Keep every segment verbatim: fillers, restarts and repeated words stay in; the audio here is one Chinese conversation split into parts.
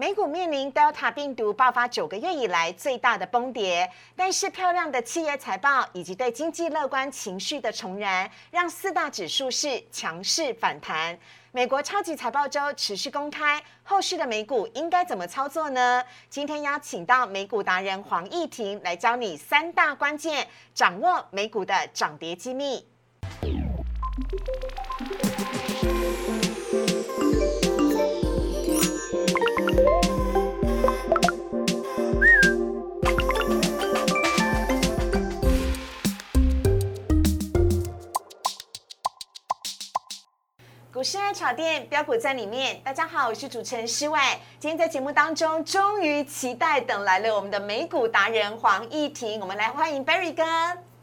美股面临 Delta 病毒爆发九个月以来最大的崩跌，但是漂亮的企业财报以及对经济乐观情绪的重燃，让四大指数是强势反弹。美国超级财报周持续公开，后续的美股应该怎么操作呢？今天邀请到美股达人黄义婷来教你三大关键，掌握美股的涨跌机密。股市爱炒店，标股在里面。大家好，我是主持人施外。今天在节目当中，终于期待等来了我们的美股达人黄义婷，我们来欢迎 Berry 哥。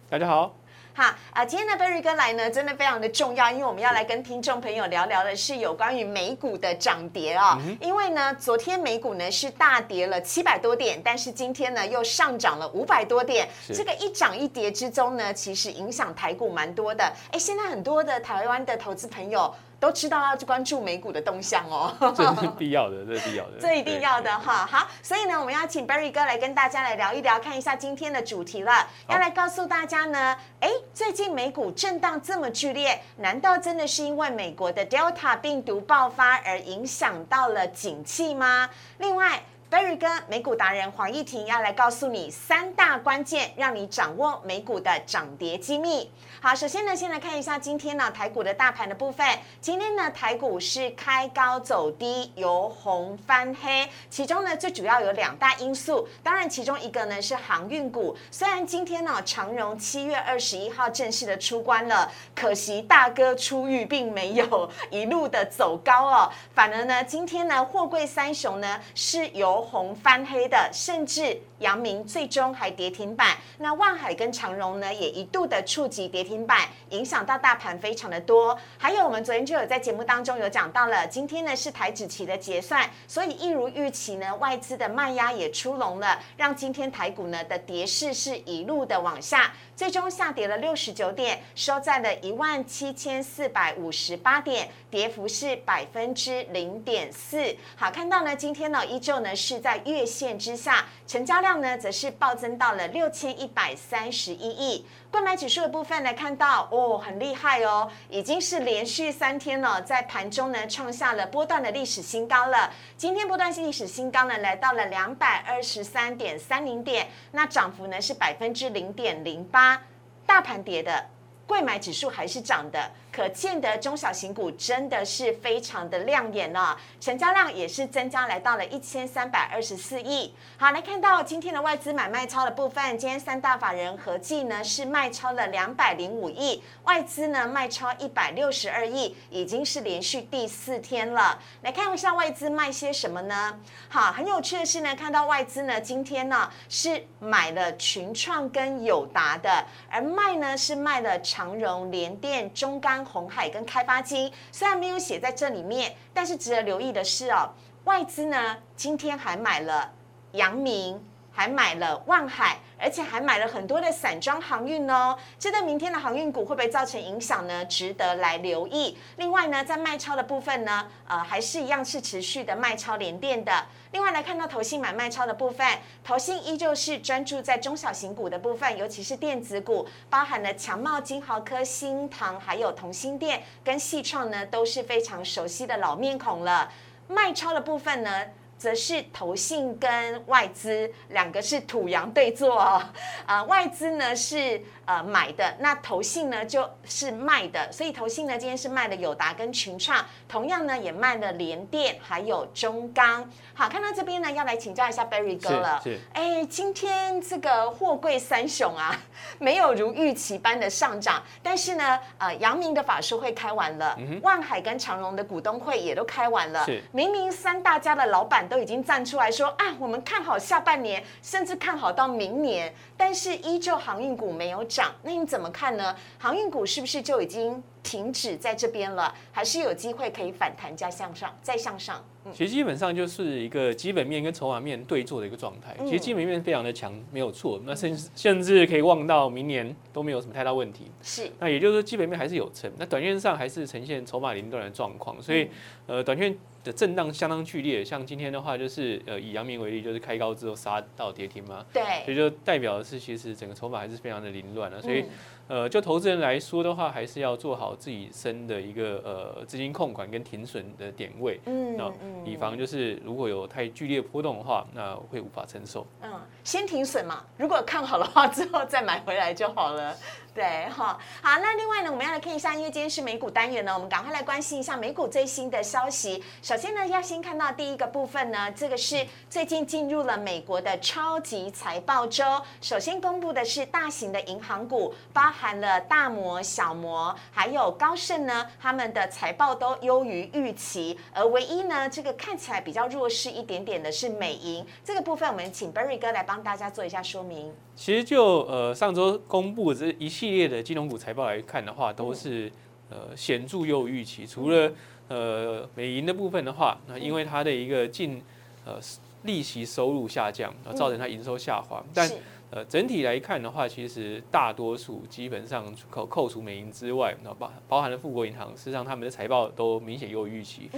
大家好。好啊，今天的 Berry 哥来呢，真的非常的重要，因为我们要来跟听众朋友聊聊的是有关于美股的涨跌哦。嗯、因为呢，昨天美股呢是大跌了七百多点，但是今天呢又上涨了五百多点。这个一涨一跌之中呢，其实影响台股蛮多的。哎，现在很多的台湾的投资朋友都知道要关注美股的动向哦，这是必要的，这是必要的，这一定要的哈。好，所以呢，我们要请 Berry 哥来跟大家来聊一聊，看一下今天的主题了，要来告诉大家呢，哎，最近美股震荡这么剧烈，难道真的是因为美国的 Delta 病毒爆发而影响到了景气吗？另外，Berry 哥，美股达人黄义婷要来告诉你三大关键，让你掌握美股的涨跌机密。好，首先呢，先来看一下今天呢台股的大盘的部分。今天呢台股是开高走低，由红翻黑，其中呢最主要有两大因素。当然，其中一个呢是航运股，虽然今天呢长荣七月二十一号正式的出关了，可惜大哥出狱并没有一路的走高哦，反而呢今天呢货柜三雄呢是由红翻黑的，甚至阳明最终还跌停板。那万海跟长荣呢，也一度的触及跌停板，影响到大盘非常的多。还有我们昨天就有在节目当中有讲到了，今天呢是台指期的结算，所以一如预期呢，外资的卖压也出笼了，让今天台股呢的跌势是一路的往下，最终下跌了六十九点，收在了一万七千四百五十八点，跌幅是百分之零点四。好，看到呢，今天呢依旧呢是。是在月线之下，成交量呢则是暴增到了六千一百三十一亿。柜买指数的部分来看到，哦，很厉害哦，已经是连续三天了，在盘中呢创下了波段的历史新高了。今天波段历史新高呢来到了两百二十三点三零点，那涨幅呢是百分之零点零八，大盘跌的。柜买指数还是涨的，可见得中小型股真的是非常的亮眼了，成交量也是增加来到了一千三百二十四亿。好，来看到今天的外资买卖超的部分，今天三大法人合计呢是卖超了两百零五亿，外资呢卖超一百六十二亿，已经是连续第四天了。来看一下外资卖些什么呢？好，很有趣的是呢，看到外资呢今天呢是买了群创跟友达的，而卖呢是卖了长荣、联电、中钢、鸿海跟开发金，虽然没有写在这里面，但是值得留意的是哦，外资呢今天还买了阳明，还买了万海，而且还买了很多的散装航运哦。这对明天的航运股会不会造成影响呢？值得来留意。另外呢，在卖超的部分呢，呃，还是一样是持续的卖超联电的。另外来看到投信买卖超的部分，投信依旧是专注在中小型股的部分，尤其是电子股，包含了强茂、金豪科、新唐，还有同心电跟细创呢，都是非常熟悉的老面孔了。卖超的部分呢，则是投信跟外资两个是土洋对坐哦，呃，外资呢是呃买的，那投信呢就是卖的，所以投信呢今天是卖了友达跟群创，同样呢也卖了联电还有中钢。好，看到这边呢要来请教一下 Berry 哥了，哎，今天这个货柜三雄啊没有如预期般的上涨，但是呢呃阳明的法说会开完了，嗯、万海跟长荣的股东会也都开完了，明明三大家的老板都已经站出来说啊，我们看好下半年，甚至看好到明年，但是依旧航运股没有涨，那你怎么看呢？航运股是不是就已经停止在这边了，还是有机会可以反弹加向上，再向上？嗯、其实基本上就是一个基本面跟筹码面对坐的一个状态。其实基本面非常的强，没有错。那甚甚至可以望到明年都没有什么太大问题。是。那也就是说基本面还是有撑，那短线上还是呈现筹码凌乱的状况，所以呃短线的震荡相当剧烈。像今天的话，就是呃以阳明为例，就是开高之后杀到跌停嘛。对。所以就代表的是，其实整个筹码还是非常的凌乱了。所以呃就投资人来说的话，还是要做好自己身的一个呃资金控管跟停损的点位。嗯。以防就是如果有太剧烈波动的话，那会无法承受。嗯，先停损嘛，如果看好的话之后再买回来就好了。对，好，好，那另外呢，我们要来看一下，因为今天是美股单元呢，我们赶快来关心一下美股最新的消息。首先呢，要先看到第一个部分呢，这个是最近进入了美国的超级财报周，首先公布的是大型的银行股，包含了大摩、小摩，还有高盛呢，他们的财报都优于预期，而唯一呢，这个看起来比较弱势一点点的是美银，这个部分我们请 Berry 哥来帮大家做一下说明。其实就呃上周公布这一系列的金融股财报来看的话，都是呃显著优于预期。除了呃美银的部分的话，那因为它的一个净呃利息收入下降，造成它营收下滑。但呃整体来看的话，其实大多数基本上扣扣除美银之外，那包包含了富国银行，事实上他们的财报都明显优于预期。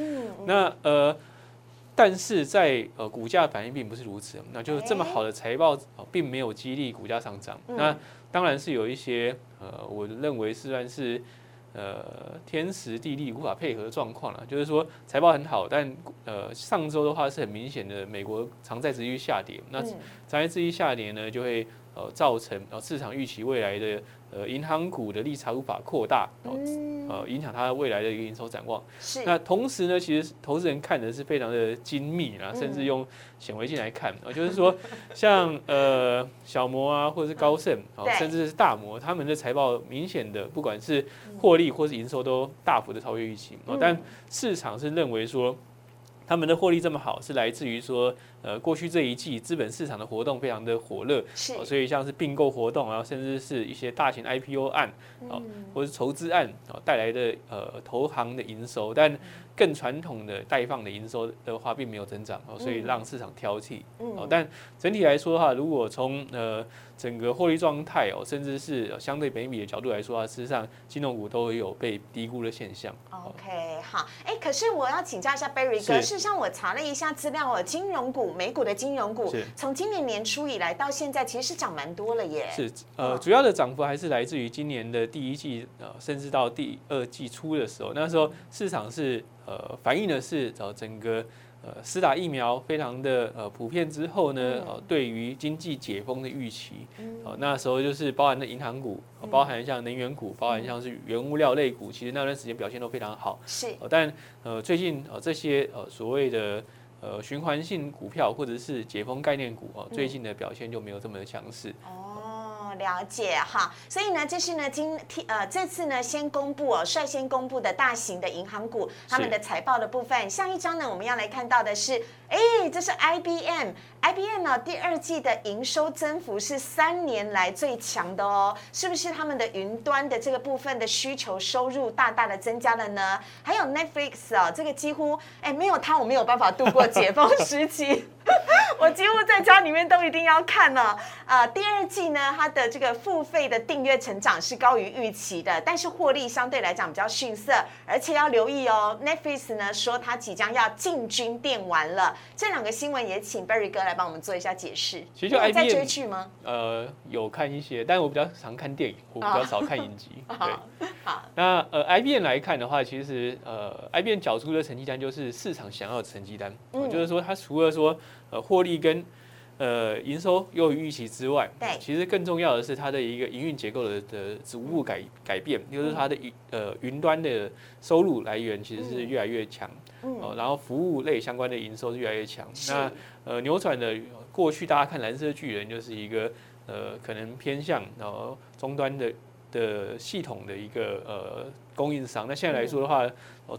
那呃。但是在呃股价反应并不是如此，那就是这么好的财报并没有激励股价上涨。那当然是有一些呃，我认为虽然是呃天时地利无法配合的状况了，就是说财报很好，但呃上周的话是很明显的美国长债殖利率下跌，那长债殖利率下跌呢就会呃造成呃市场预期未来的呃银行股的利差无法扩大，呃影响它未来的一个营收展望。那同时呢，其实投资人看的是非常的精密啊，甚至用显微镜来看啊，就是说像呃小摩啊，或者是高盛啊，甚至是大摩，他们的财报明显的不管是获利或是营收都大幅的超越预期，但市场是认为说他们的获利这么好，是来自于说，呃，过去这一季资本市场的活动非常的火热，哦、所以像是并购活动啊，甚至是一些大型 I P O 案，哦、或是筹资案啊、哦、带来的呃投行的营收，但更传统的贷放的营收的话，并没有增长，哦、所以让市场挑剔。哦、但整体来说的话，如果从呃整个获利状态哦，甚至是相对本益比的角度来说啊，事实上金融股都有被低估的现象。OK， 好，哎，可是我要请教一下 Berry 哥，事实上我查了一下资料哦，金融股美股的金融股从今年年初以来到现在，其实是涨蛮多了耶。是，呃，主要的涨幅还是来自于今年的第一季呃，甚至到第二季初的时候，那时候市场是呃反映的是呃整个。呃，施打疫苗非常的呃普遍之后呢，呃，对于经济解封的预期，呃，那时候就是包含了银行股，呃、包含像能源股，包含像是原物料类股，其实那段时间表现都非常好。是，呃、但呃最近呃这些呃所谓的呃循环性股票或者是解封概念股，呃、最近的表现就没有这么的强势。了解哈，所以呢，这是呢今天呃这次呢先公布哦，率先公布的大型的银行股他们的财报的部分。下一章呢，我们要来看到的是，哎，这是 I B M。I B M 呢，第二季的营收增幅是三年来最强的哦，是不是他们的云端的这个部分的需求收入大大的增加了呢？还有 Netflix 哦，这个几乎哎没有它我没有办法度过解封时期，我几乎在家里面都一定要看了。呃，第二季呢，它的这个付费的订阅成长是高于预期的，但是获利相对来讲比较逊色，而且要留意哦 ，Netflix 呢说它即将要进军电玩了。这两个新闻也请 Berry 哥来帮我们做一下解释。其实就 I B M 在追剧吗？呃，有看一些，但我比较常看电影，我比较少看影集。Oh. 对，好。那呃 ，I B M 来看的话，其实呃 ，I B M 缴出的成绩单就是市场想要的成绩单，嗯、就是说它除了说呃获利跟呃营收优于预期之外，对，其实更重要的是它的一个营运结构的的逐步改改变，就是它的呃云端的收入来源其实是越来越强。哦，然后服务类相关的营收是越来越强。那呃，扭转的过去大家看蓝色巨人就是一个呃，可能偏向然后终端的的系统的一个呃供应商。那现在来说的话，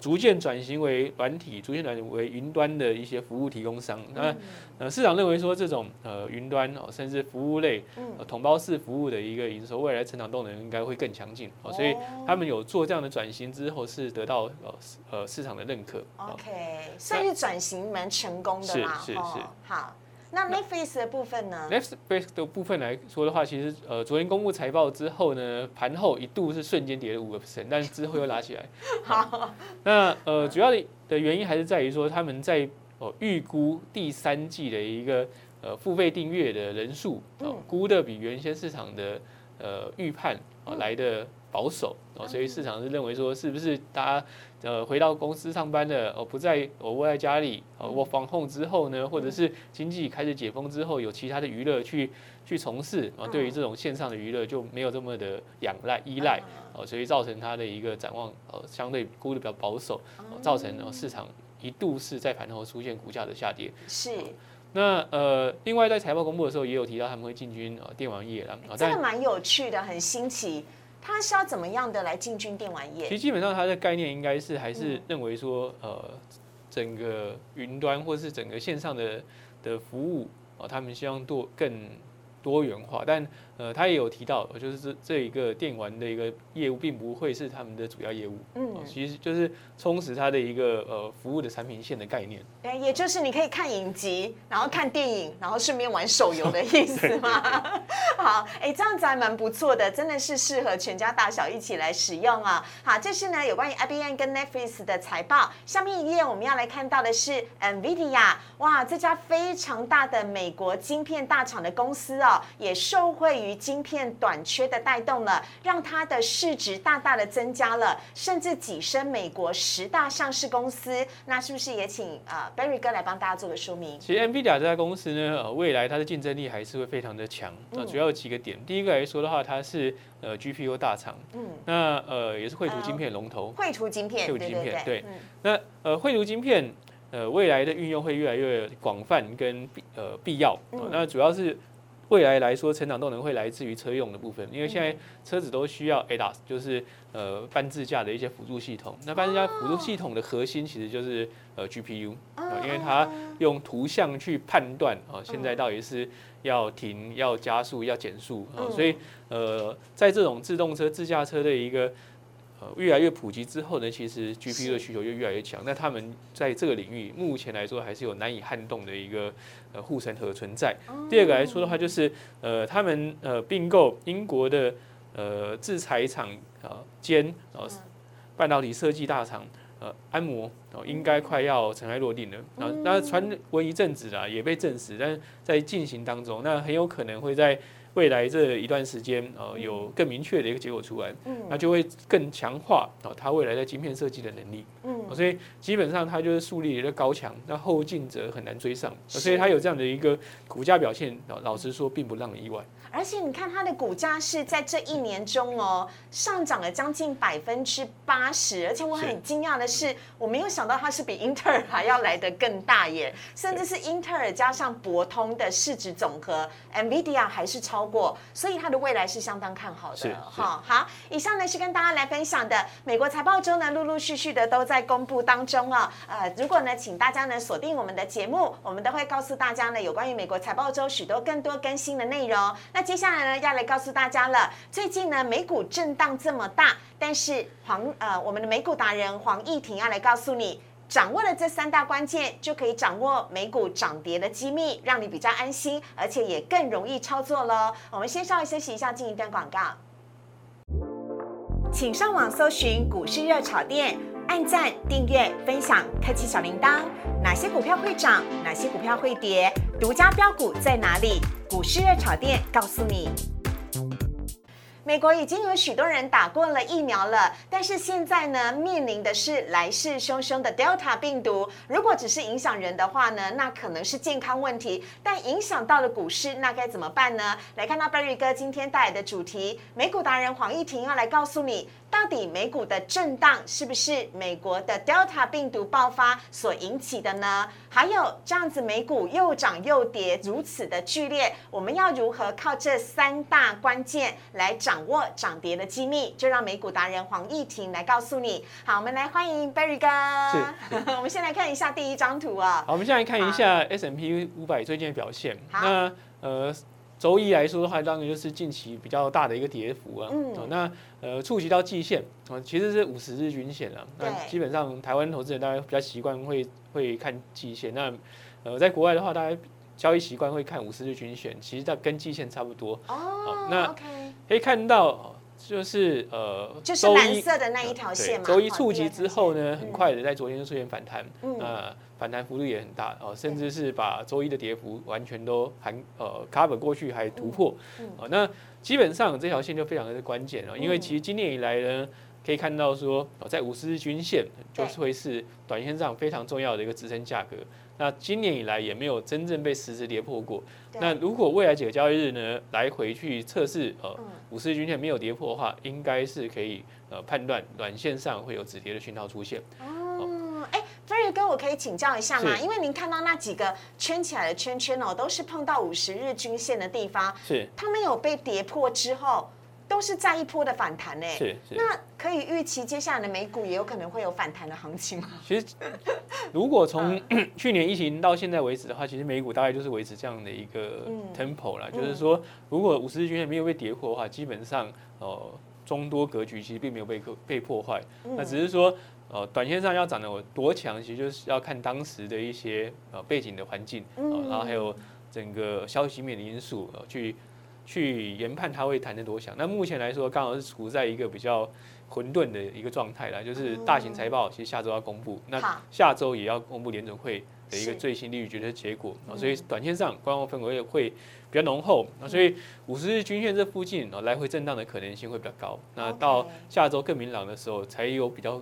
逐渐转型为软体，逐渐转型为云端的一些服务提供商。那呃市场认为说这种呃云端哦，甚至服务类、呃、统包式服务的一个营收，未来成长动能应该会更强劲哦。所以他们有做这样的转型之后，是得到呃呃市场的认可。OK， 算是转型蛮成功的啦。是是是，好。那 Netflix 的部分呢 ？Netflix 的部分来说的话，其实呃，昨天公布财报之后呢，盘后一度是瞬间跌了 百分之五， 但之后又拉起来。好，那呃，主要的原因还是在于说，他们在呃预估第三季的一个呃付费订阅的人数，呃、估的比原先市场的呃预判、呃、来的保守、呃、所以市场是认为说，是不是大家呃，回到公司上班的，哦，不在我窝在家里，哦，我防控之后呢，或者是经济开始解封之后，有其他的娱乐去去从事，啊，对于这种线上的娱乐就没有这么的仰赖依赖，哦，所以造成它的一个展望，哦，相对估的比较保守，哦，造成哦市场一度是在盘后出现股价的下跌。是。那呃，另外在财报公布的时候也有提到他们会进军啊电玩业啦，啊，这个蛮有趣的，很新奇。它是要怎么样的来进军电玩业？其实基本上它的概念应该是还是认为说，呃，整个云端或是整个线上的的服务，哦，他们希望多更多元化。但呃，他也有提到，就是这这一个电玩的一个业务，并不会是他们的主要业务。嗯，其实就是充实它的一个呃服务的产品线的概念。对，也就是你可以看影集，然后看电影，然后顺便玩手游的意思嘛。好，哎，这样子还蛮不错的，真的是适合全家大小一起来使用啊。好，这是呢有关于 I B M 跟 Netflix 的财报。下面一页我们要来看到的是 NVIDIA， 哇，这家非常大的美国晶片大厂的公司哦，也受惠于晶片短缺的带动了，让它的市值大大的增加了，甚至跻身美国十大上市公司。那是不是也请呃 Berry 哥来帮大家做个说明？其实 NVIDIA 这家公司呢，未来它的竞争力还是会非常的强，主要。几个点，第一个来说的话，它是呃 G P U 大厂，嗯，那呃也是绘图晶片龙头，绘图晶片，绘图晶片， 对， 對， 對，嗯，那呃绘图晶片呃未来的运用会越来越广泛跟呃必要，呃，那主要是未来来说，成长动能会来自于车用的部分，因为现在车子都需要 A D A S， 就是呃半自驾的一些辅助系统。那半自驾辅助系统的核心其实就是呃 G P U，呃、因为它用图像去判断啊，呃，现在到底是要停、要加速、要减速，呃、所以呃在这种自动车、自驾车的一个呃越来越普及之后呢，其实 G P U 的需求就越来越强。那他们在这个领域目前来说还是有难以撼动的一个呃护城河存在。第二个来说的话，就是呃他们呃并购英国的呃制裁厂啊兼呃半导体设计大厂呃安摩，呃、应该快要尘埃落定了。啊，那传闻一阵子啦，也被证实，但在进行当中，那很有可能会在未来这一段时间，呃，有更明确的一个结果出来，那就会更强化哦，它未来在晶片设计的能力。嗯，所以基本上它就是树立一个高墙，那后进者很难追上，所以它有这样的一个股价表现，老实说并不让人意外。而且你看它的股价是在这一年中哦，上涨了将近百分之八十，而且我很惊讶的是，我没有想到它是比英特尔还要来得更大耶，甚至是英特尔加上博通的市值总和 ，NVIDIA 还是超。所以它的未来是相当看好的。好，以上呢是跟大家来分享的美国财报周呢，陆陆续续的都在公布当中啊。呃，如果呢，请大家呢锁定我们的节目，我们都会告诉大家呢有关于美国财报周许多更多更新的内容。那接下来呢要来告诉大家了，最近呢美股震荡这么大，但是黄呃我们的美股达人黄义婷要来告诉你。掌握了这三大关键，就可以掌握美股涨跌的机密，让你比较安心，而且也更容易操作咯。我们先稍微休息一下，进一段广告。请上网搜寻股市热炒店，按赞、订阅、分享，开启小铃铛。哪些股票会涨？哪些股票会跌？独家标股在哪里？股市热炒店告诉你。美国已经有许多人打过了疫苗了，但是现在呢，面临的是来势汹汹的 Delta 病毒。如果只是影响人的话呢，那可能是健康问题，但影响到了股市，那该怎么办呢？来看到 Berry 哥今天带来的主题，美股达人黄义婷要来告诉你，到底美股的震荡是不是美国的 Delta 病毒爆发所引起的呢？还有这样子美股又涨又跌，如此的剧烈，我们要如何靠这三大关键来涨？掌握涨跌的机密，就让美股达人黄义婷来告诉你。好，我们来欢迎 Berry 哥。是，我们先来看一下第一张图啊。好，我们先来看一下 S and P 五百最近的表现。那呃。周一来说的话，当然就是近期比较大的一个跌幅啊。嗯。哦、那呃，触及到季线啊、哦，其实是五十日均线啊。那基本上台湾投资人大概比较习惯会会看季线。那呃，在国外的话，大家交易习惯会看五十日均线，其实它跟季线差不多。哦。哦那 okay, 可以看到，就是呃，就是蓝色的那一条线嘛。周一触及之后呢，很快的在昨天就出现反弹。嗯。呃反弹幅度也很大、哦、甚至是把周一的跌幅完全都含呃 cover 过去，还突破、哦。那基本上这条线就非常的关键了、哦，因为其实今年以来呢，可以看到说，哦、在五十日均线就是会是短线上非常重要的一个支撑价格。那今年以来也没有真正被实质跌破过。那如果未来几个交易日呢，来回去测试呃五十日均线没有跌破的话，应该是可以呃判断短线上会有止跌的讯号出现。Berry 哥，我可以请教一下吗？因为您看到那几个圈起来的圈圈哦，都是碰到五十日均线的地方，是它没有被跌破之后，都是在一波的反弹诶。是是。那可以预期接下来的美股也有可能会有反弹的行情吗？其实，如果从去年疫情到现在为止的话，其实美股大概就是维持这样的一个 tempo 啦，就是说，如果五十日均线没有被跌破的话，基本上哦，中多格局其实并没有被被破坏，那只是说。呃，短线上要涨得有多强，其实就是要看当时的一些呃背景的环境、呃，然后还有整个消息面的因素、呃、去去研判它会弹得多强。那目前来说，刚好是处在一个比较混沌的一个状态啦，就是大型财报其实下周要公布，那下周也要公布联准会的一个最新利率决策结果、呃，所以短线上观望氛围会比较浓厚、呃，所以五十日均线这附近、呃、来回震荡的可能性会比较高。那到下周更明朗的时候，才有比较。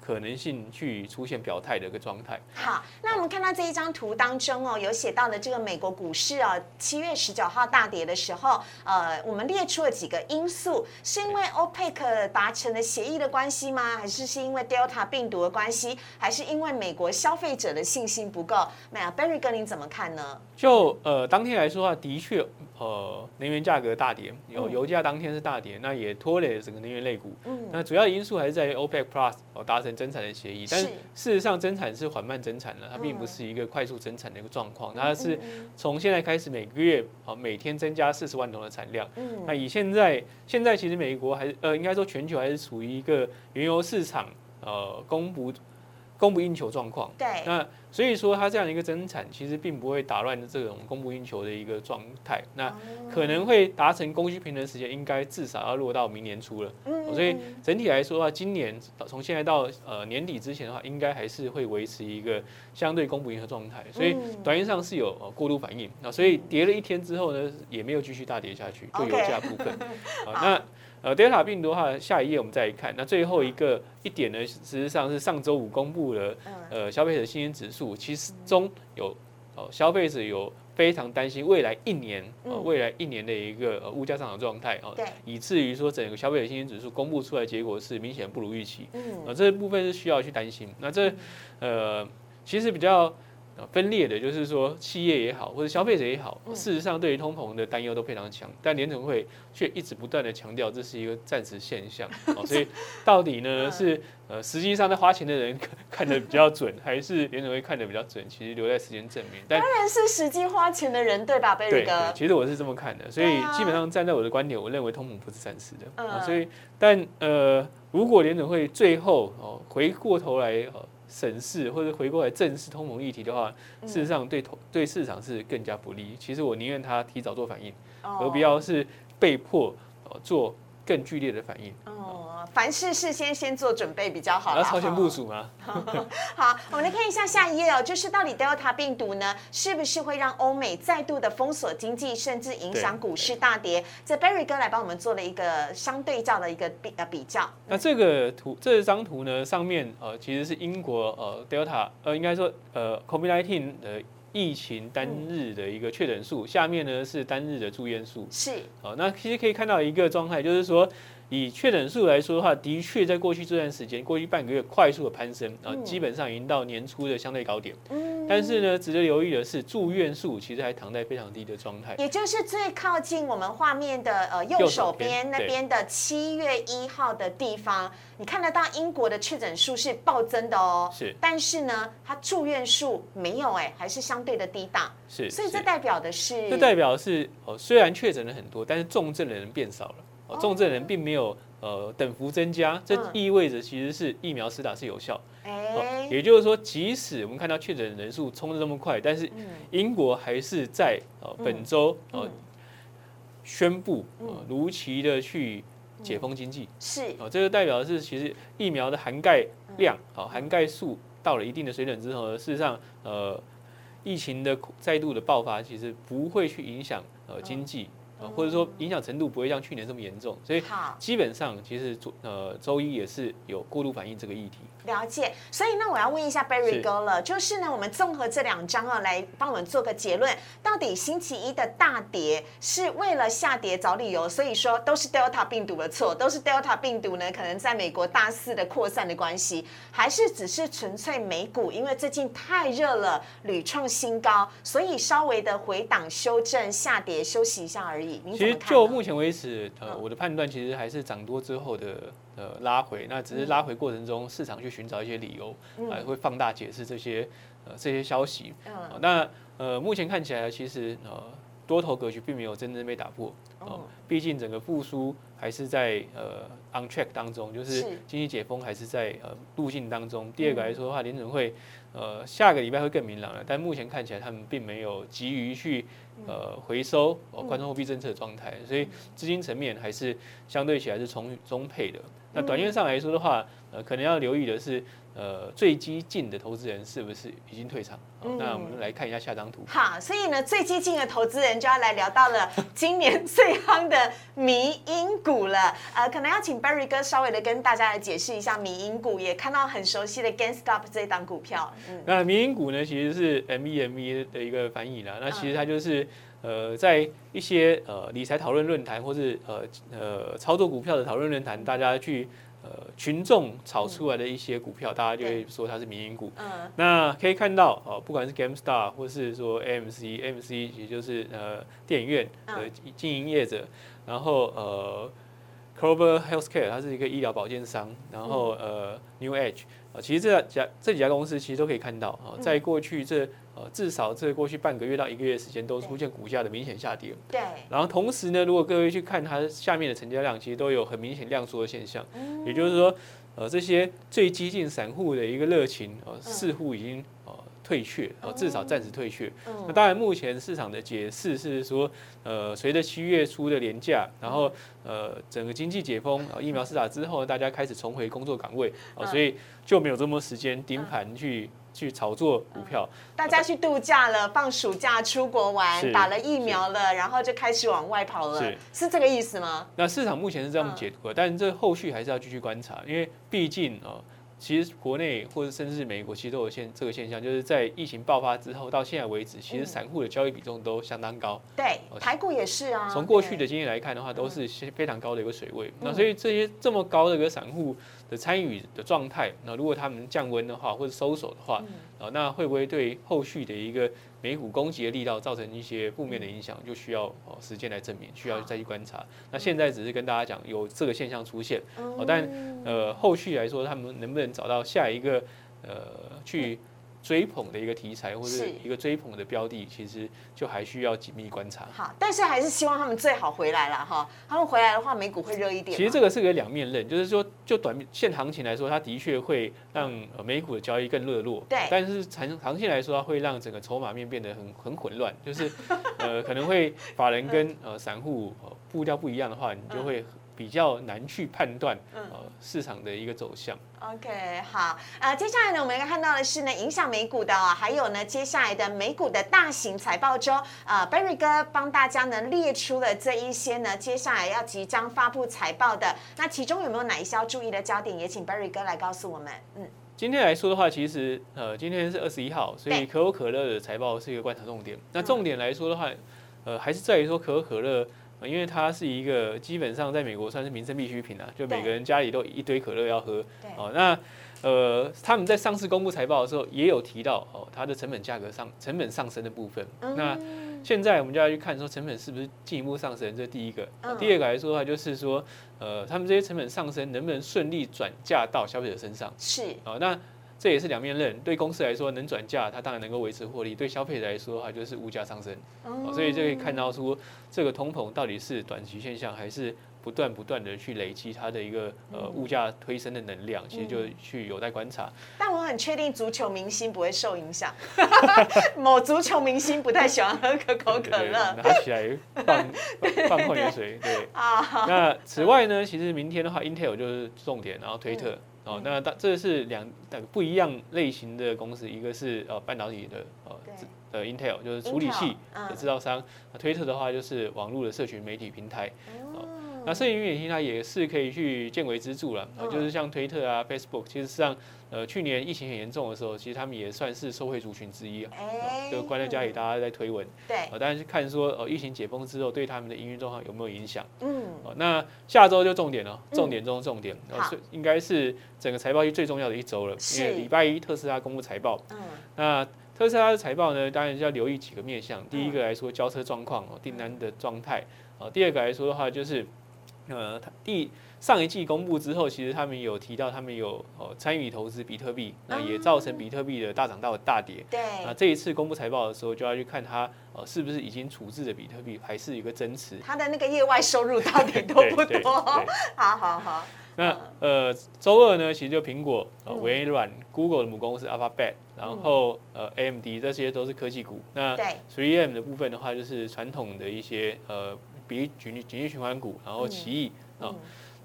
可能性去出现表态的一个状态。好，那我们看到这一张图当中哦，有写到的这个美国股市啊，七月十九号大跌的时候，呃，我们列出了几个因素，是因为 OPEC 达成了协议的关系吗？还是是因为 Delta 病毒的关系？还是因为美国消费者的信心不够？没有 ，Berry 哥您怎么看呢？就呃，当天来说啊，的确呃，能源价格大跌，有油价当天是大跌，那也拖累了整个能源类股。嗯，那主要因素还是在于 OPEC Plus 哦达成增产的协议，但是事实上增产是缓慢增产了，它并不是一个快速增产的一个状况，它是从现在开始每个月每天增加四十万桶的产量。那以现在现在其实美国还是呃应该说全球还是处于一个原油市场呃供不供不应求状况。对，那所以说它这样一个增产其实并不会打乱这种供不应求的一个状态，那可能会达成供需平衡时间应该至少要落到明年初了。所以整体来说的话，今年从现在到呃年底之前的话，应该还是会维持一个相对供不应求的状态，所以短线上是有过度反应。那所以跌了一天之后呢，也没有继续大跌下去，就油价部分。那呃 Delta 病毒的话，下一页我们再来看。那最后一个一点呢，事实上是上周五公布了呃消费者信心指数。其中有消费者有非常担心未来一年、呃、未来一年的一个物价上涨状态，以至于说整个消费者信心指数公布出来的结果是明显不如预期，呃、这部分是需要去担心。那这呃其实比较分裂的就是说，企业也好或者消费者也好，事实上对于通膨的担忧都非常强，但联准会却一直不断的强调这是一个暂时现象，哦、所以到底呢是呃实际上在花钱的人看得比较准，还是联准会看得比较准，其实留在时间证明。当然是实际花钱的人，对吧，贝瑞哥？其实我是这么看的，所以基本上站在我的观点，我认为通膨不是暂时的，哦、所以但呃如果联准会最后哦回过头来哦。审视或者回过来正视通膨议题的话，事实上 对, 对市场是更加不利。其实我宁愿他提早做反应，而不要是被迫做更剧烈的反应。哦，凡事事先先做准备比较好。要超前部署吗？好，我们来看一下下一页哦，就是到底 Delta 病毒呢，是不是会让欧美再度的封锁经济，甚至影响股市大跌？这 Berry 哥来帮我们做了一个相对照的一个比呃比较。那这个图这张图呢，上面呃其实是英国呃 Delta 呃应该说呃 COVID 十九 的疫情单日的一个确诊数，下面呢是单日的住院数。是，哦，那其实可以看到一个状态，就是说以确诊数来说的话，的确在过去这段时间，过去半个月快速的攀升，啊，基本上已经到年初的相对高点。但是呢，值得留意的是，住院数其实还躺在非常低的状态，也就是最靠近我们画面的呃右手边那边的七月一号的地方，你看得到英国的确诊数是暴增的哦，是，但是呢，它住院数没有哎、欸，还是相对的低档，是，所以这代表的是，这代表是哦，虽然确诊了很多，但是重症的人变少了，哦，重症的人并没有。呃，等幅增加，这意味着其实是疫苗施打是有效。哎，也就是说，即使我们看到确诊人数冲得这么快，但是英国还是在呃本周呃宣布呃如期的去解封经济。是，哦，这个代表的是其实疫苗的涵盖量、好涵盖数到了一定的水准之后，事实上呃疫情的再度的爆发，其实不会去影响呃经济。或者说影响程度不会像去年这么严重，所以基本上其实呃周一也是有过度反应这个议题。了解，所以那我要问一下 Berry 哥了，就是呢，我们综合这两张啊，来帮我们做个结论，到底星期一的大跌是为了下跌找理由，所以说都是 Delta 病毒的错，都是 Delta 病毒呢可能在美国大肆的扩散的关系，还是只是纯粹美股因为最近太热了，屡创新高，所以稍微的回档修正下跌休息一下而已。其实就目前为止，呃，我的判断其实还是涨多之后的呃拉回，那只是拉回过程中市场去寻找一些理由，还会放大解释这些呃这些消息。呃、那呃目前看起来，其实呃多头格局并没有真正被打破，呃、毕竟整个复苏还是在呃 on track 当中，就是经济解封还是在呃路径当中。第二个来说的话，联准会呃下个礼拜会更明朗了，但目前看起来他们并没有急于去。呃，回收哦，宽松货币政策的状态，所以资金层面还是相对起来是充充沛的。那短线上来说的话，呃，可能要留意的是，呃，最激进的投资人是不是已经退场？那我们来看一下下张图。好，所以呢，最激进的投资人就要来聊到了今年最夯的迷因股了。呃，可能要请 Berry 哥稍微的跟大家来解释一下迷因股，也看到很熟悉的 GameStop 这一档股票。嗯，那迷因股呢，其实是 M E M E 的一个翻译啦。那其实它就是。呃，在一些呃理财讨论论坛，或是呃呃操作股票的讨论论坛，大家去呃群众炒出来的一些股票，大家就会说它是迷因股。嗯，那可以看到哦，不管是 GameStop 或是说 A M C，A M C 也就是呃电影院的经营业者，然后呃 Clover Healthcare 它是一个医疗保健商，然后呃 New Age 啊，其实这家这几家公司其实都可以看到啊，在过去这。呃，至少这过去半个月到一个月时间都出现股价的明显下跌。对。然后同时呢，如果各位去看它下面的成交量，其实都有很明显量缩的现象。也就是说，呃，这些最激进散户的一个热情，呃，似乎已经呃退却，呃，至少暂时退却。那当然，目前市场的解释是说，呃，随着七月初的连假，然后呃，整个经济解封、呃，疫苗施打之后，大家开始重回工作岗位，呃，所以就没有这么多时间盯盘去。去炒作股票，大家去度假了，放暑假出国玩，打了疫苗了，然后就开始往外跑了，是这个意思吗？那市场目前是这样解读的，但是这后续还是要继续观察，因为毕竟啊，其实国内或者甚至美国其实都有现这个现象，就是在疫情爆发之后到现在为止，其实散户的交易比重都相当高。对，台股也是啊。从过去的经验来看的话，都是非常高的一个水位。那所以这些这么高的一个散户。的参与的状态，那如果他们降温的话，或者收手的话，那会不会对后续的一个美股攻击的力道造成一些负面的影响？就需要时间来证明，需要再去观察。那现在只是跟大家讲有这个现象出现，但呃后续来说，他们能不能找到下一个呃去追捧的一个题材，或者一个追捧的标的，其实就还需要紧密观察。好，但是还是希望他们最好回来啦哈。他们回来的话，美股会热一点。其实这个是个两面刃，就是说，就短线行情来说，它的确会让美股的交易更热络。对。但是长长线来说，它会让整个筹码面变得很很混乱，就是呃可能会法人跟呃散户步调不一样的话，你就会。比较难去判断呃市场的一个走向。OK， 好，呃，接下来呢，我们看到的是呢，影响美股的、哦，还有呢，接下来的美股的大型财报周，呃 ，Berry 哥帮大家呢列出了这一些呢，接下来要即将发布财报的，那其中有没有哪一些要注意的焦点？也请 Berry 哥来告诉我们。嗯。今天来说的话，其实呃，今天是二十一号，所以可口可乐的财报是一个观察重点。那重点来说的话，呃，还是在于说可口可乐。因为它是一个基本上在美国算是民生必需品啊，就每个人家里都一堆可乐要喝。哦，那呃，他们在上次公布财报的时候也有提到哦，它的成本价格上成本上升的部分。嗯、那现在我们就要去看说成本是不是进一步上升，这第一个。嗯、第二个来说的话，就是说，呃，他们这些成本上升能不能顺利转嫁到消费者身上？是。哦，那这也是两面刃。对公司来说能转嫁，它当然能够维持获利；对消费者来说的话，就是物价上升。嗯、哦，所以就可以看到说，这个通膨到底是短期现象还是？不断不断的去累积它的一个呃物价推升的能量，其实就去有待观察。嗯、但我很确定足球明星不会受影响。某足球明星不太喜欢喝可口可乐，拿起来放放矿泉水。对啊。那此外呢，其实明天的话 ，Intel 就是重点，然后推特。嗯哦，那这是两不一样类型的公司，一个是呃半导体的呃呃 Intel 就是处理器的制造商，推特的话就是网络的社群媒体平台。那社群媒体它也是可以去见微知著了，就是像推特啊、Facebook， 其实上呃去年疫情很严重的时候，其实他们也算是受惠族群之一啊，就关在家里，大家在推文，对，当然是看说呃疫情解封之后对他们的营运状况有没有影响，嗯，那下周就重点了，重点中重点，应该是整个财报季最重要的一周了，因为礼拜一特斯拉公布财报，嗯，那。特斯拉的财报呢，当然是要留意几个面向。第一个来说，交车状况、哦、订单的状态、哦、第二个来说的话，就是呃，第上一季公布之后，其实他们有提到他们有哦参与投资比特币，那也造成比特币的大涨到大跌。对。那这一次公布财报的时候，就要去看它哦是不是已经处置的比特币，还是一个增持。它的那个业外收入到底多不多？好好好。那呃，周二呢，其实就苹果、呃、微软、Google 的母公司 Alphabet， 然后呃 A M D 这些都是科技股。那 三 M 的部分的话，就是传统的一些呃，比例景气循环股，然后奇异啊。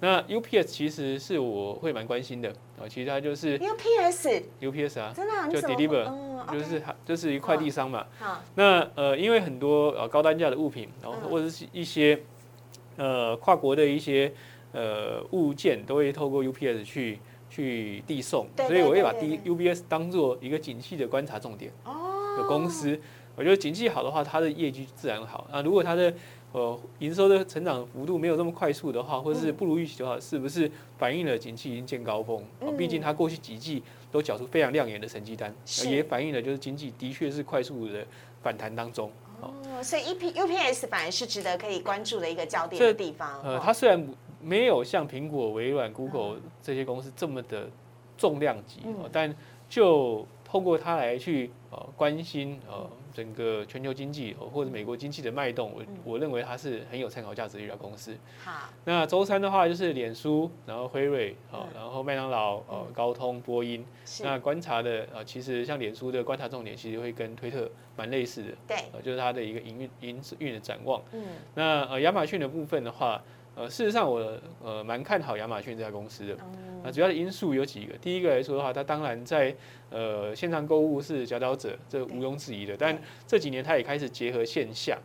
那 U P S 其实是我会蛮关心的啊，其实它就是 U P S U P S 啊，真的、啊、就 deliver，、嗯 okay、就是它就是一快递商嘛。好，那呃，因为很多呃高单价的物品，然后或者是一些呃跨国的一些。呃，物件都会透过 U P S 去去递送，所以我会把 U P S 当做一个景气的观察重点的公司。我觉得景气好的话，它的业绩自然好。那如果它的呃营收的成长幅度没有那么快速的话，或是不如预期的话，是不是反映了景气已经见高峰？毕竟它过去几季都缴出非常亮眼的成绩单，也反映了就是经济的确是快速的反弹当中。哦，所以 U P S 反而是值得可以关注的一个焦点的地方。呃，它虽然没有像苹果、微软、Google 这些公司这么的重量级，但就透过它来去关心整个全球经济或者美国经济的脉动，我我认为它是很有参考价值的一家公司。好，那周三的话就是脸书，然后辉瑞，然后麦当劳、高通、波音。那观察的其实像脸书的观察重点，其实会跟推特蛮类似的，对，就是它的一个营运运的展望。嗯，那亚马逊的部分的话。呃，事实上我呃蛮看好亚马逊这家公司的，那主要的因素有几个。第一个来说的话，它当然在呃线上购物是佼佼者，这毋庸置疑的。但这几年它也开始结合线下，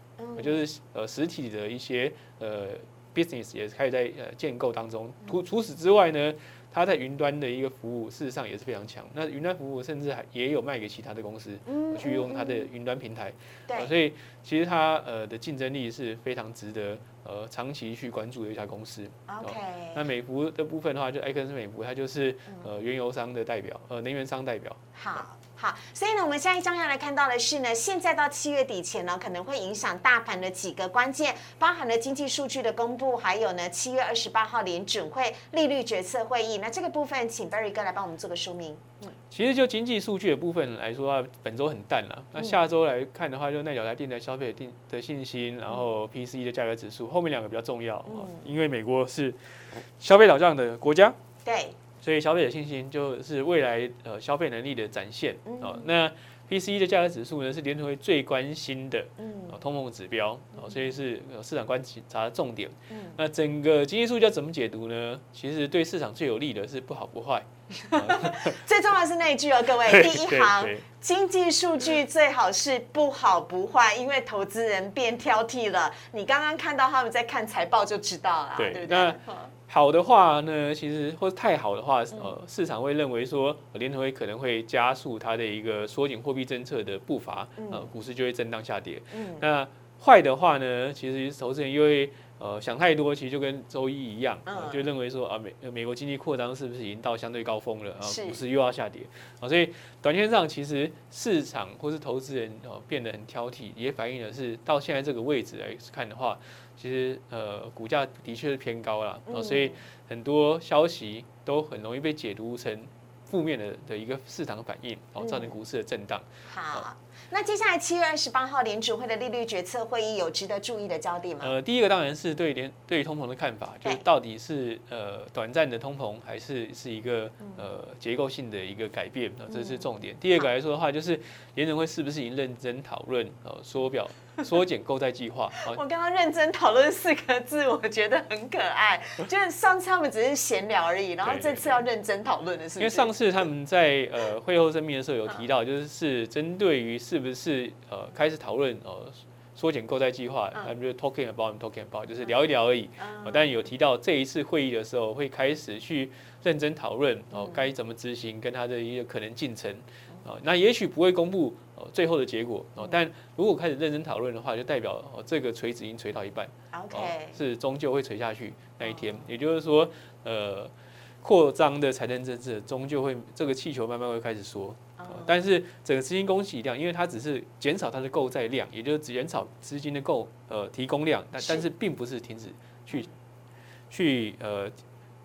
就是呃实体的一些呃 business 也开始在呃建构当中。除除此之外呢，它在云端的一个服务事实上也是非常强。那云端服务甚至还也有卖给其他的公司去用它的云端平台，呃、所以其实它呃的竞争力是非常值得。呃，长期去关注的一家公司。OK， 那美孚的部分的话，就埃克森美孚，它就是呃原油商的代表，呃能源商代表。好，好，所以呢，我们下一章要来看到的是呢，现在到七月底前呢，可能会影响大盘的几个关键，包含了经济数据的公布，还有呢七月二十八号联准会利率决策会议。那这个部分，请 Berry 哥来帮我们做个说明。嗯，其实就经济数据的部分来说，本周很淡了。那下周来看的话，就耐久材电的消费的信心，然后 P C E 的价格指数。后面两个比较重要，因为美国是消费导向的国家，对，所以消费者信心就是未来呃消费能力的展现。哦，那 P C E 的价格指数呢是联储会最关心的通膨指标，哦，所以是市场观察的重点。那整个经济数据要怎么解读呢？其实对市场最有利的是不好不坏。最重要的是那一句哦，各位，第一行经济数据最好是不好不坏，因为投资人变挑剔了。你刚刚看到他们在看财报就知道了，对不对？那好的话呢，其实或者太好的话，呃，市场会认为说联储会可能会加速它的一个缩紧货币政策的步伐，呃，股市就会震荡下跌。那坏的话呢，其实投资人又会。呃想太多，其实就跟周一一样，嗯、就认为说啊美美国经济扩张是不是已经到相对高峰了啊？股市又要下跌啊，所以短线上其实市场或是投资人哦、啊、变得很挑剔，也反映的是到现在这个位置来看的话，其实呃股价的确是偏高了啊，所以很多消息都很容易被解读成负面的的一个市场反应，然后造成股市的震荡、嗯。好，那接下来七月二十八号联储会的利率决策会议有值得注意的焦点吗？呃，第一个当然是对联对于通膨的看法，就是到底是呃短暂的通膨，还是是一个呃结构性的一个改变，这是重点。第二个来说的话，就是联储会是不是已经认真讨论呃缩表？缩减购债计划。我刚刚认真讨论四个字，我觉得很可爱。就是上次他们只是闲聊而已，然后这次要认真讨论的是不是？因为上次他们在呃会后声明的时候有提到，就是是针对于是不是呃开始讨论呃缩减购债计划，他们就 talking about talking about， 就是聊一聊而已。但有提到这一次会议的时候会开始去认真讨论哦该怎么执行，跟他的一个可能进程。哦，那也许不会公布哦最后的结果哦，但如果开始认真讨论的话，就代表哦这个垂直已经垂到一半，哦是终究会垂下去那一天。也就是说，呃，扩张的财政政策终究会这个气球慢慢会开始缩，但是整个资金供给量，因为它只是减少它的购债量，也就是减少资金的购呃提供量，但但是并不是停止去去呃。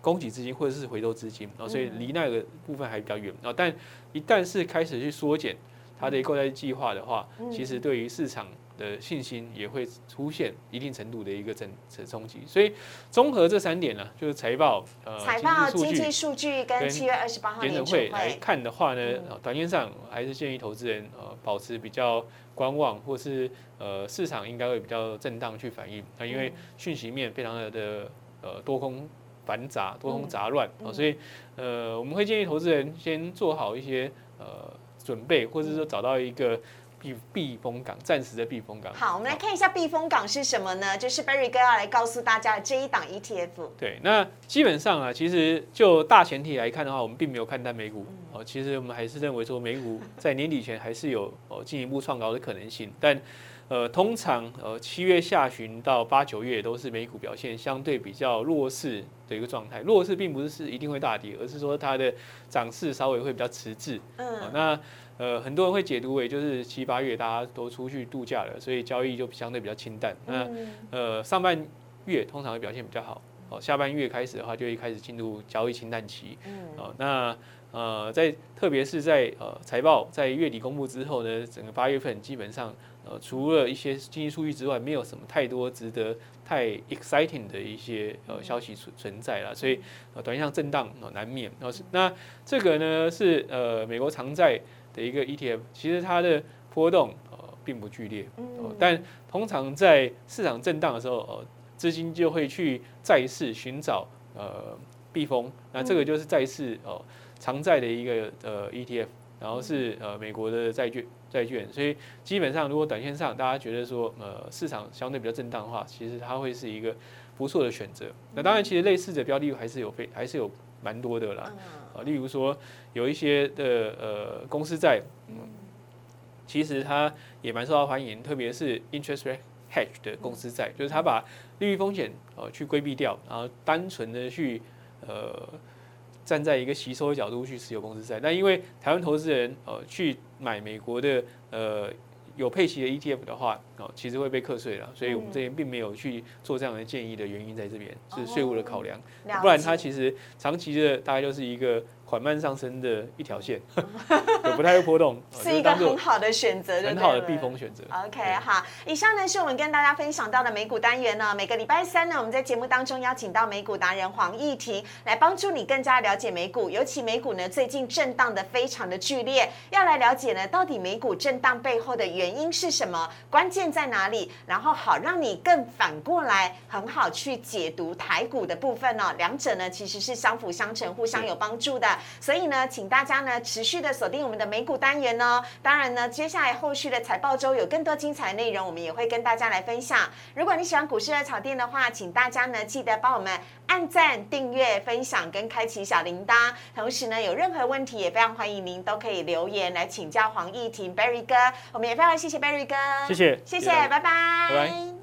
供给资金或者是回收资金，所以离那个部分还比较远。但一旦是开始去缩减它的购债计划的话，其实对于市场的信心也会出现一定程度的一个整整冲击。所以综合这三点呢、啊，就是财报、呃、财报、经济数据跟七月二十八号联准会来看的话呢，短线上还是建议投资人呃保持比较观望，或是呃市场应该会比较震荡去反应。那因为讯息面非常的呃多空。繁杂多空杂乱、嗯嗯哦、所以呃我们会建议投资人先做好一些呃准备，或者说找到一个避避风港，暂时的避风港。好，我们来看一下避风港是什么呢？就是 Berry 哥要来告诉大家的这一档 E T F。对，那基本上啊，其实就大前提来看的话，我们并没有看淡美股、哦、其实我们还是认为说美股在年底前还是有哦进一步创高的可能性，但。呃，通常呃七月下旬到八九月都是美股表现相对比较弱势的一个状态。弱势并不是一定会大跌，而是说它的涨势稍微会比较迟滞。嗯、啊，那呃很多人会解读为就是七八月大家都出去度假了，所以交易就相对比较清淡。那呃上半月通常会表现比较好，哦、啊、下半月开始的话就会开始进入交易清淡期。嗯、啊，那。呃，在特别是在呃财报在月底公布之后呢，整个八月份基本上呃除了一些经济数据之外，没有什么太多值得太 exciting 的一些呃消息存在了，所以呃短线上震荡难免。那这个呢是呃美国长债的一个 E T F， 其实它的波动呃并不剧烈，呃、但通常在市场震荡的时候，呃资金就会去债市寻找呃避风，那这个就是债市哦。呃长债的一个呃 E T F， 然后是呃美国的债券债券，所以基本上如果短线上大家觉得说呃市场相对比较震荡的话，其实它会是一个不错的选择。那当然，其实类似的标的还是有还是有蛮多的啦，啊，例如说有一些的呃公司债，嗯，其实它也蛮受到欢迎，特别是 interest rate hedge 的公司债，就是它把利率风险呃去规避掉，然后单纯的去呃。站在一个吸收的角度去持有公司债，但因为台湾投资人呃去买美国的呃有配息的 E T F 的话，哦，其实会被课税了，所以我们这边并没有去做这样的建议的原因在这边是税务的考量，不然它其实长期的大概就是一个缓慢上升的一条线，也不太会波动，是一个很好的选择，很好的避风选择。OK， 好，以上呢是我们跟大家分享到的美股单元呢。每个礼拜三呢，我们在节目当中邀请到美股达人黄奕庭来帮助你更加了解美股，尤其美股呢最近震荡的非常的剧烈，要来了解呢到底美股震荡背后的原因是什么，关键在哪里，然后好让你更反过来很好去解读台股的部分哦。两者呢其实是相辅相成，互相有帮助的。所以呢，请大家呢持续的锁定我们的美股单元哦。当然呢，接下来后续的财报周有更多精彩内容，我们也会跟大家来分享。如果你喜欢股市热炒店的话，请大家呢记得帮我们按赞、订阅、分享跟开启小铃铛。同时呢，有任何问题也非常欢迎您都可以留言来请教黄奕庭 Berry 哥。我们也非常谢谢 Berry 哥，谢谢，谢谢，拜拜。拜拜。